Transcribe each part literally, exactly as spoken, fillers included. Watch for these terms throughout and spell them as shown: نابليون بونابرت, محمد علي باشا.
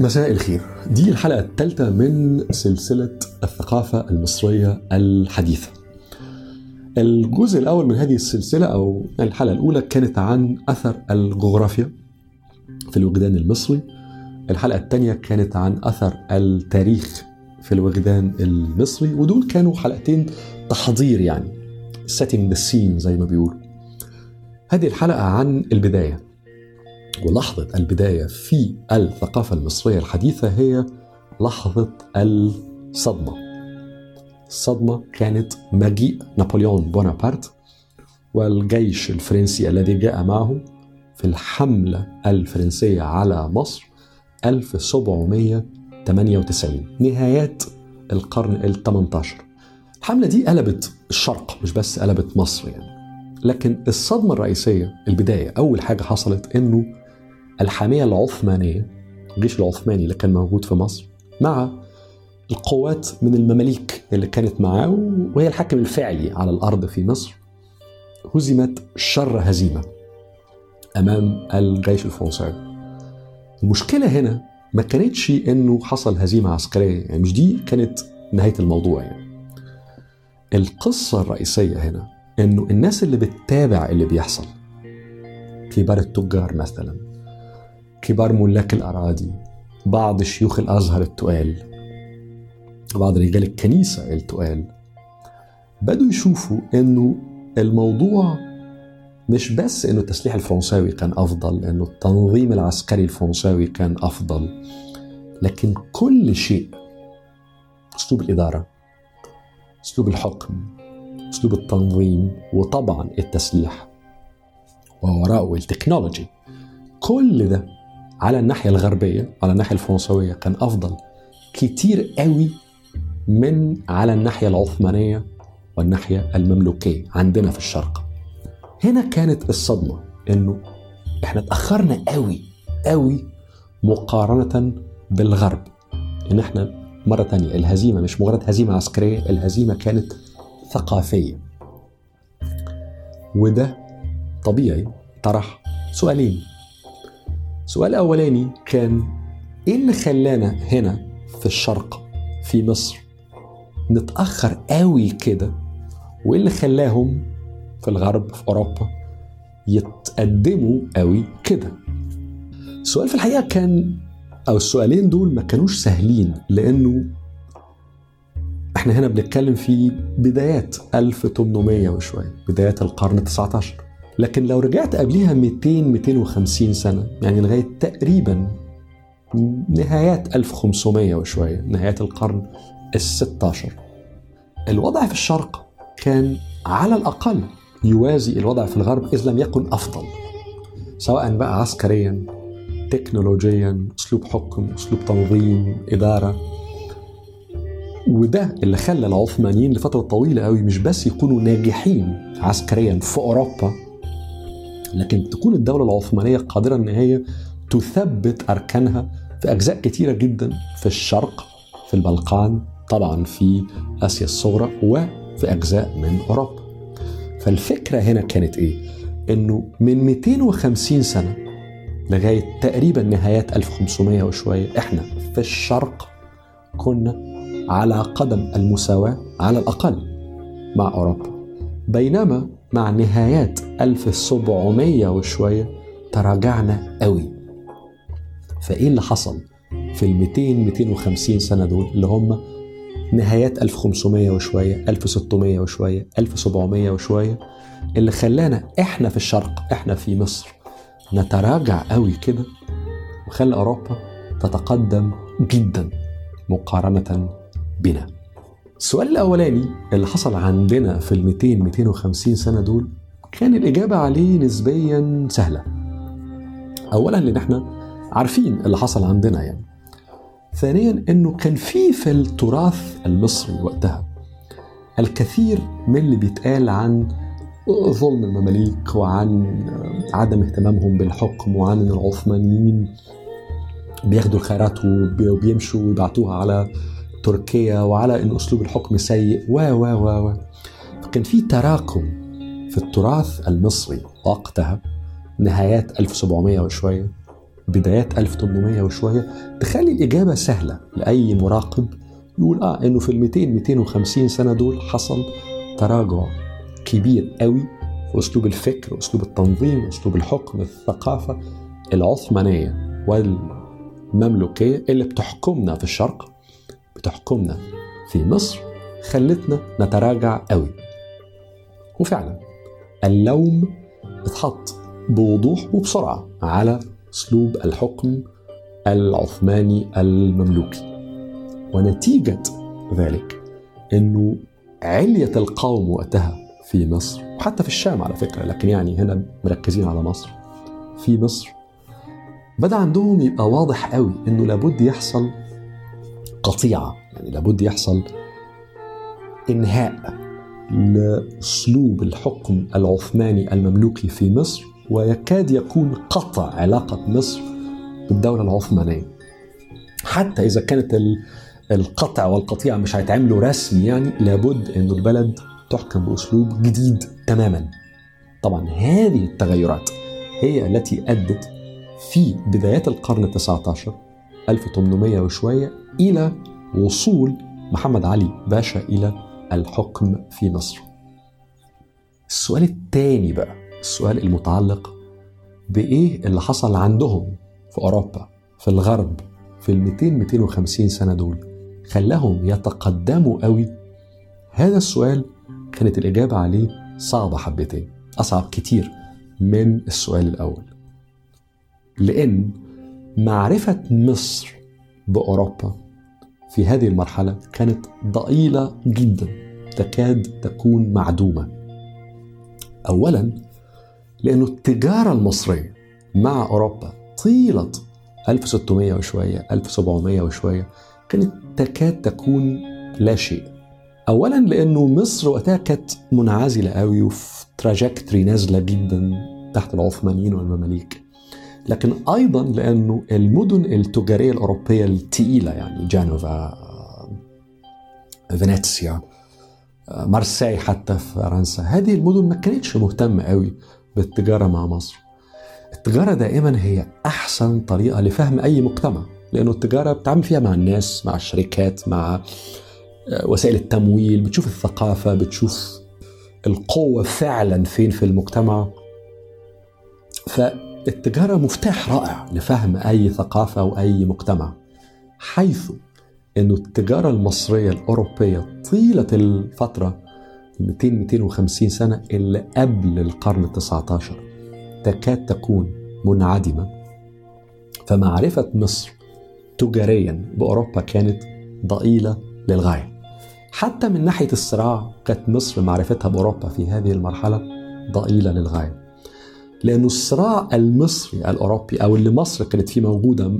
مساء الخير. دي الحلقة الثالثة من سلسلة الثقافة المصرية الحديثة. الجزء الأول من هذه السلسلة أو الحلقة الأولى كانت عن أثر الجغرافيا في الوجدان المصري، الحلقة الثانية كانت عن أثر التاريخ في الوجدان المصري، ودول كانوا حلقتين تحضير، يعني setting the scene زي ما بيقولوا. هذه الحلقة عن البداية، ولحظة البداية في الثقافة المصرية الحديثة هي لحظة الصدمة. الصدمة كانت مجيء نابليون بونابرت والجيش الفرنسي الذي جاء معه في الحملة الفرنسية على مصر ألف وسبعمائة وثمانية وتسعين، نهايات القرن الثامن عشر. الحملة دي قلبت الشرق، مش بس قلبت مصر يعني، لكن الصدمة الرئيسية البداية. أول حاجة حصلت إنه الحامية العثمانية، الجيش العثماني اللي كان موجود في مصر، مع القوات من المماليك اللي كانت معاه وهي الحاكم الفعلي على الأرض في مصر، هزمت شر هزيمة أمام الجيش الفرنسي. المشكلة هنا ما كانتش إنه حصل هزيمة عسكرية، يعني مش دي كانت نهاية الموضوع. يعني القصة الرئيسية هنا إنه الناس اللي بتتابع اللي بيحصل، كبار التجار مثلا، كبار ملاك الأراضي، بعض شيوخ الأزهر التقال، بعض رجال الكنيسة التقال، بدوا يشوفوا إنه الموضوع مش بس إنه التسليح الفرنساوي كان أفضل، إنه التنظيم العسكري الفرنساوي كان أفضل، لكن كل شيء، أسلوب الإدارة، أسلوب الحكم، أسلوب التنظيم، وطبعا التسليح ووراءه التكنولوجي، كل ده على الناحية الغربية، على الناحية الفرنسوية كان أفضل كتير قوي من على الناحية العثمانية والناحية المملوكية عندنا في الشرق. هنا كانت الصدمة إنه إحنا تأخرنا قوي قوي مقارنة بالغرب. إن إحنا مرة تانية الهزيمة مش مجرد هزيمة عسكرية، الهزيمة كانت ثقافية. وده طبيعي طرح سؤالين. سؤال أولاني كان إيه اللي خلانا هنا في الشرق في مصر نتأخر قوي كده، وإيه اللي خلاهم في الغرب في أوروبا يتقدموا قوي كده. السؤال في الحقيقة كان، أو السؤالين دول ما كانوش سهلين، لأنه احنا هنا بنتكلم في بدايات ألف وثمانمائة وشوية، بدايات القرن التاسع عشر، لكن لو رجعت قبلها مئتين مئتين وخمسين سنة، يعني لغاية تقريبا نهايات ألف وخمسمائة وشوية، نهايات القرن الستة عشر، الوضع في الشرق كان على الأقل يوازي الوضع في الغرب، إذ لم يكن أفضل، سواء بقى عسكريا، تكنولوجيا، أسلوب حكم، أسلوب تنظيم، إدارة. وده اللي خلى العثمانيين لفترة طويلة قوي مش بس يكونوا ناجحين عسكريا في أوروبا، لكن تكون الدولة العثمانية قادرة إن هي تثبت أركانها في أجزاء كتيرة جدا في الشرق، في البلقان، طبعا في آسيا الصغرى، وفي أجزاء من أوروبا. فالفكرة هنا كانت إيه؟ إنه من مئتين وخمسين سنة لغاية تقريبا نهايات ألف وخمسمائة وشوية، إحنا في الشرق كنا على قدم المساواة على الأقل مع أوروبا، بينما مع نهايات ألف وسبعمائة وشوية تراجعنا قوي. فإيه اللي حصل في المئتين مئتين وخمسين سنة دول اللي هم نهايات ألف وخمسمائة وشوية، ألف وستمائة وشوية، ألف وسبعمائة وشوية، اللي خلانا إحنا في الشرق، إحنا في مصر، نتراجع قوي كده، وخلى أوروبا تتقدم جدا مقارنة بنا. السؤال الأولاني اللي حصل عندنا في المئتين مئتين وخمسين سنة دول كان الإجابة عليه نسبيا سهلة. أولا لأن احنا عارفين اللي حصل عندنا يعني. ثانيا أنه كان في في التراث المصري وقتها الكثير من اللي بيتقال عن ظلم المماليك، وعن عدم اهتمامهم بالحكم، وعن العثمانيين بياخدوا الخيرات وبيمشوا ويبعتوها على تركيا، وعلى أن أسلوب الحكم سيء و و و و فكان في تراكم في التراث المصري وقتها، نهايات ألف وسبعمائة وشوية، بدايات ألف وثمانمائة وشوية تخلي الإجابة سهلة لأي مراقب يقول آه إنه في الميتين مئتين وخمسين سنة دول حصل تراجع كبير قوي في أسلوب الفكر وأسلوب التنظيم وأسلوب الحكم. الثقافة العثمانية والمملوكية اللي بتحكمنا في الشرق بتحكمنا في مصر خلتنا نتراجع قوي. وفعلا اللوم اتحط بوضوح وبسرعة على أسلوب الحكم العثماني المملوكي، ونتيجة ذلك أنه علية القوم وقتها في مصر وحتى في الشام على فكرة، لكن يعني هنا مركزين على مصر، في مصر بدأ عندهم يبقى واضح قوي أنه لابد يحصل قطيعة، يعني لابد يحصل إنهاء لأسلوب الحكم العثماني المملوكي في مصر، ويكاد يكون قطع علاقة مصر بالدولة العثمانية. حتى إذا كانت القطع والقطيعة مش هيتعملوا رسمي، يعني لابد أن البلد تحكم بأسلوب جديد تماما. طبعا هذه التغيرات هي التي أدت في بدايات القرن التاسع عشر ألف وثمانمائة وشوية إلى وصول محمد علي باشا إلى الحكم في مصر. السؤال الثاني بقى، السؤال المتعلق بإيه اللي حصل عندهم في أوروبا في الغرب في المئتين مئتين وخمسين سنة دول خلاهم يتقدموا قوي، هذا السؤال كانت الإجابة عليه صعبة حبتين، أصعب كتير من السؤال الأول، لأن معرفة مصر بأوروبا في هذه المرحلة كانت ضئيلة جدا، تكاد تكون معدومة. أولا لأن التجارة المصرية مع أوروبا طيلة ألف وستمائة وشوية ألف وسبعمائة وشوية كانت تكاد تكون لا شيء. أولا لأنه مصر وقتها كانت منعزلة قوي وفي تراجكتري نازلة جدا تحت العثمانيين والمماليك، لكن أيضا لأنه المدن التجارية الأوروبية التقيلة يعني جنوفا، فينيسيا، مارسي حتى في فرنسا، هذه المدن ما كانتش مهتمة قوي بالتجارة مع مصر. التجارة دائما هي أحسن طريقة لفهم أي مجتمع، لأنه التجارة بتعمل فيها مع الناس، مع الشركات، مع وسائل التمويل، بتشوف الثقافة، بتشوف القوة فعلا فين في المجتمع. فالتجارة مفتاح رائع لفهم أي ثقافة وأي مجتمع، حيث أن التجارة المصرية الأوروبية طيلة الفترة مئتين مئتين وخمسين سنة اللي قبل القرن التاسع عشر تكاد تكون منعدمة. فمعرفة مصر تجاريا بأوروبا كانت ضئيلة للغاية. حتى من ناحية الصراع كانت مصر معرفتها بأوروبا في هذه المرحلة ضئيلة للغاية، لأن الصراع المصري الأوروبي أو اللي مصر كانت فيه موجودة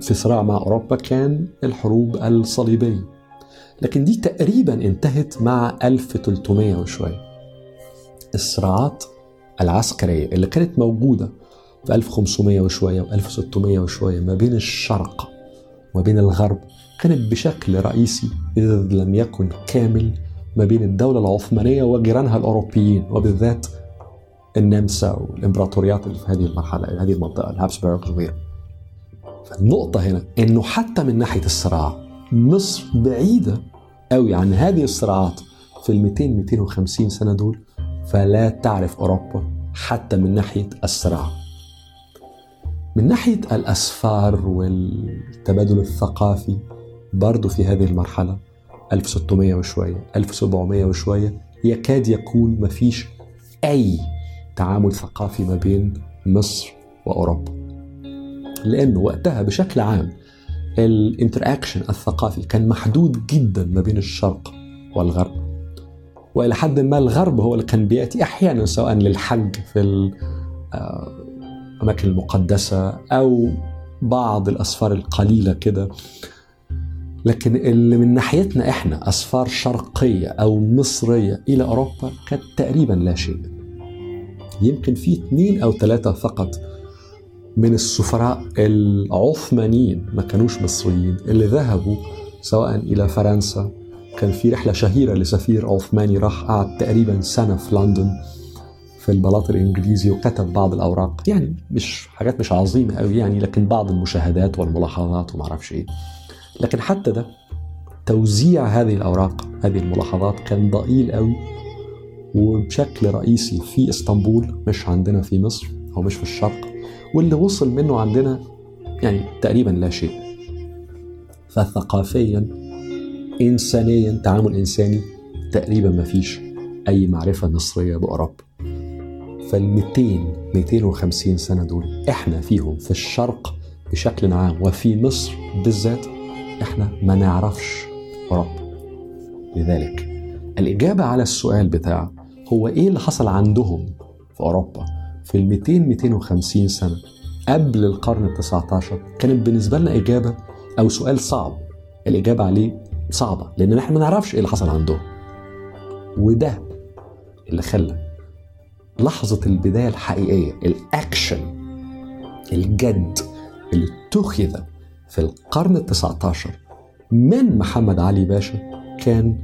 في صراع مع أوروبا كان الحروب الصليبية، لكن دي تقريبا انتهت مع ألف وثلاثمائة وشوية. الصراعات العسكرية اللي كانت موجودة في ألف وخمسمائة وشوية وألف وستمائة وشوية ما بين الشرق وما بين الغرب كانت بشكل رئيسي إذا لم يكن كامل ما بين الدولة العثمانية وجيرانها الأوروبيين، وبالذات النمسا والإمبراطوريات اللي في هذه المرحلة، هذه المنطقة الهابسبورغ وغيره. فالنقطة هنا إنه حتى من ناحية الصراع مصر بعيدة قوي عن هذه الصراعات في الميتين مئتين وخمسين سنة دول، فلا تعرف أوروبا حتى من ناحية الصراع. من ناحية الأسفار والتبادل الثقافي برضو في هذه المرحلة ألف وستمائة وشوية ألف وسبعمائة وشوية يكاد يكون مفيش أي تعامل ثقافي ما بين مصر وأوروبا، لأنه وقتها بشكل عام الانتراكشن الثقافي كان محدود جدا ما بين الشرق والغرب، وإلى حد ما الغرب هو اللي كان بيأتي أحيانا سواء للحج في الأماكن المقدسة أو بعض الأسفار القليلة كده، لكن اللي من ناحيتنا إحنا أسفار شرقية أو مصرية إلى أوروبا كانت تقريبا لا شيء. يمكن في اثنين أو ثلاثة فقط من السفراء العثمانيين ما كانوش مصريين اللي ذهبوا سواء إلى فرنسا، كان في رحلة شهيرة لسفير عثماني راح قعد تقريبا سنة في لندن في في البلاط الإنجليزي وكتب بعض الأوراق، يعني مش حاجات مش عظيمة قوي يعني، لكن بعض المشاهدات والملاحظات وما أعرفش إيه. لكن حتى ده توزيع هذه الأوراق هذه الملاحظات كان ضئيل قوي وبشكل رئيسي في إسطنبول، مش عندنا في مصر أو مش في الشرق، واللي وصل منه عندنا يعني تقريبا لا شيء. فثقافيا إنسانيا تعامل إنساني تقريبا ما فيش أي معرفة مصرية بأوروبا. فالمتين مئتين وخمسين سنة دول إحنا فيهم في الشرق بشكل عام وفي مصر بالذات إحنا ما نعرفش أوروبا. لذلك الإجابة على السؤال بتاع هو إيه اللي حصل عندهم في أوروبا في المئتين مئتين وخمسين سنة قبل القرن التسعتاشر، كانت بالنسبة لنا إجابة أو سؤال صعب، الإجابة عليه صعبة لأن إحنا ما نعرفش إيه اللي حصل عندهم. وده اللي خلى لحظة البداية الحقيقية، الأكشن الجد اللي اتخذ في القرن التسعتاشر من محمد علي باشا كان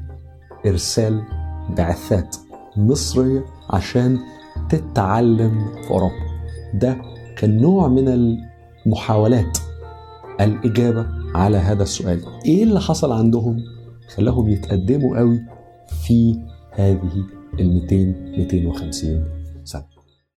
إرسال بعثات مصرية عشان تتعلم في أوروبا. ده كان نوع من المحاولات الإجابة على هذا السؤال، إيه اللي حصل عندهم خلاهم يتقدموا قوي في هذه المئتين مئتين وخمسين